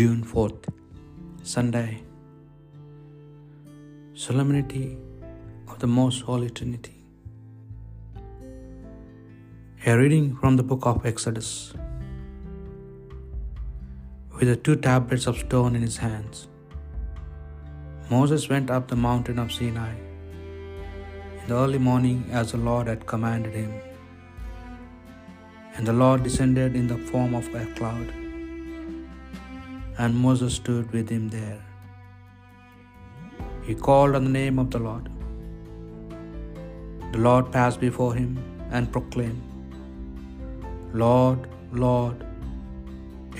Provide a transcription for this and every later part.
June 4th, Sunday, Solemnity of the Most Holy Trinity. A reading from the book of Exodus. With the two tablets of stone in his hands, Moses went up the mountain of Sinai in the early morning as the Lord had commanded him. And the Lord descended in the form of a cloud, and Moses stood with him there. He called on the name of the Lord. The Lord passed before him and proclaimed, Lord, Lord,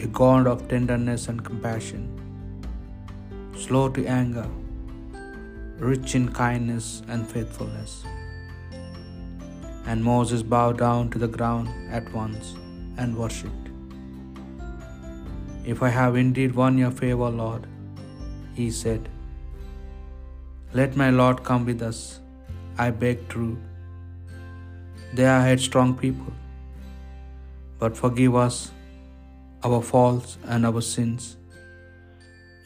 a God of tenderness and compassion, slow to anger, rich in kindness and faithfulness. And Moses bowed down to the ground at once and worshipped. If I have indeed won your favor, Lord, he said, let my Lord come with us, I beg true. They are headstrong people, but forgive us our faults and our sins,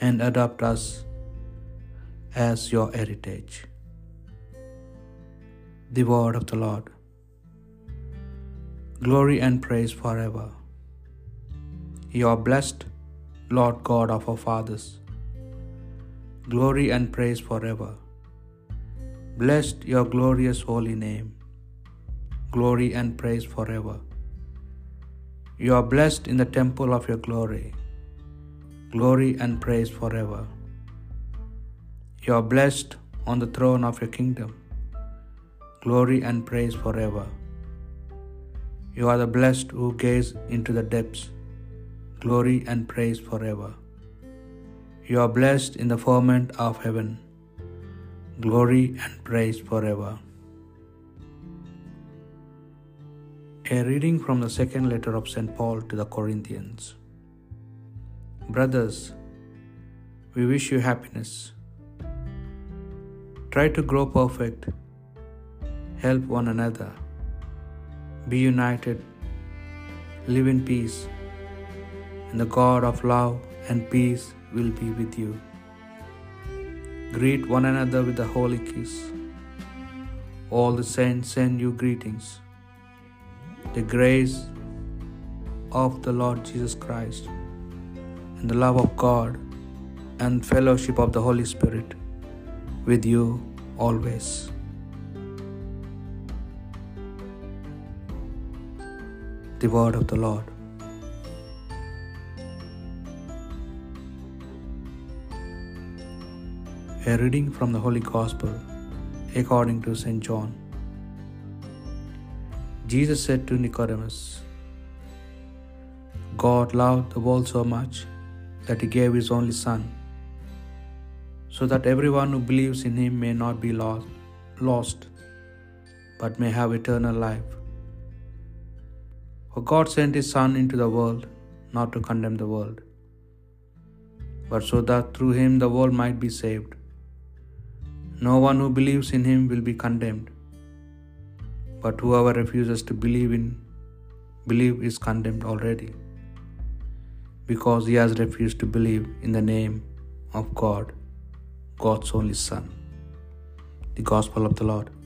and adopt us as your heritage. The word of the Lord. Glory and praise forever. You are blessed, Lord God of our fathers. Glory and praise forever. Blessed your glorious holy name. Glory and praise forever. You are blessed in the temple of your glory. Glory and praise forever. You are blessed on the throne of your kingdom. Glory and praise forever. You are the blessed who gaze into the depths. Glory and praise forever. You are blessed in the firmament of heaven. Glory and praise forever. A reading from the second letter of St. Paul to the Corinthians. Brothers, we wish you happiness. Try to grow perfect. Help one another. Be united. Live in peace. And the God of love and peace will be with you. Greet one another with a holy kiss. All the saints send you greetings. The grace of the Lord Jesus Christ, and the love of God, and fellowship of the Holy Spirit with you always. The word of the Lord. A reading from the Holy Gospel according to St. John. Jesus said to Nicodemus, God loved the world so much that he gave his only Son, so that everyone who believes in him may not be lost, but may have eternal life. For God sent his Son into the world, not to condemn the world, but so that through him the world might be saved. No one who believes in him will be condemned, but whoever refuses to believe is condemned already, because he has refused to believe in the name of God, God's only Son. The Gospel of the Lord.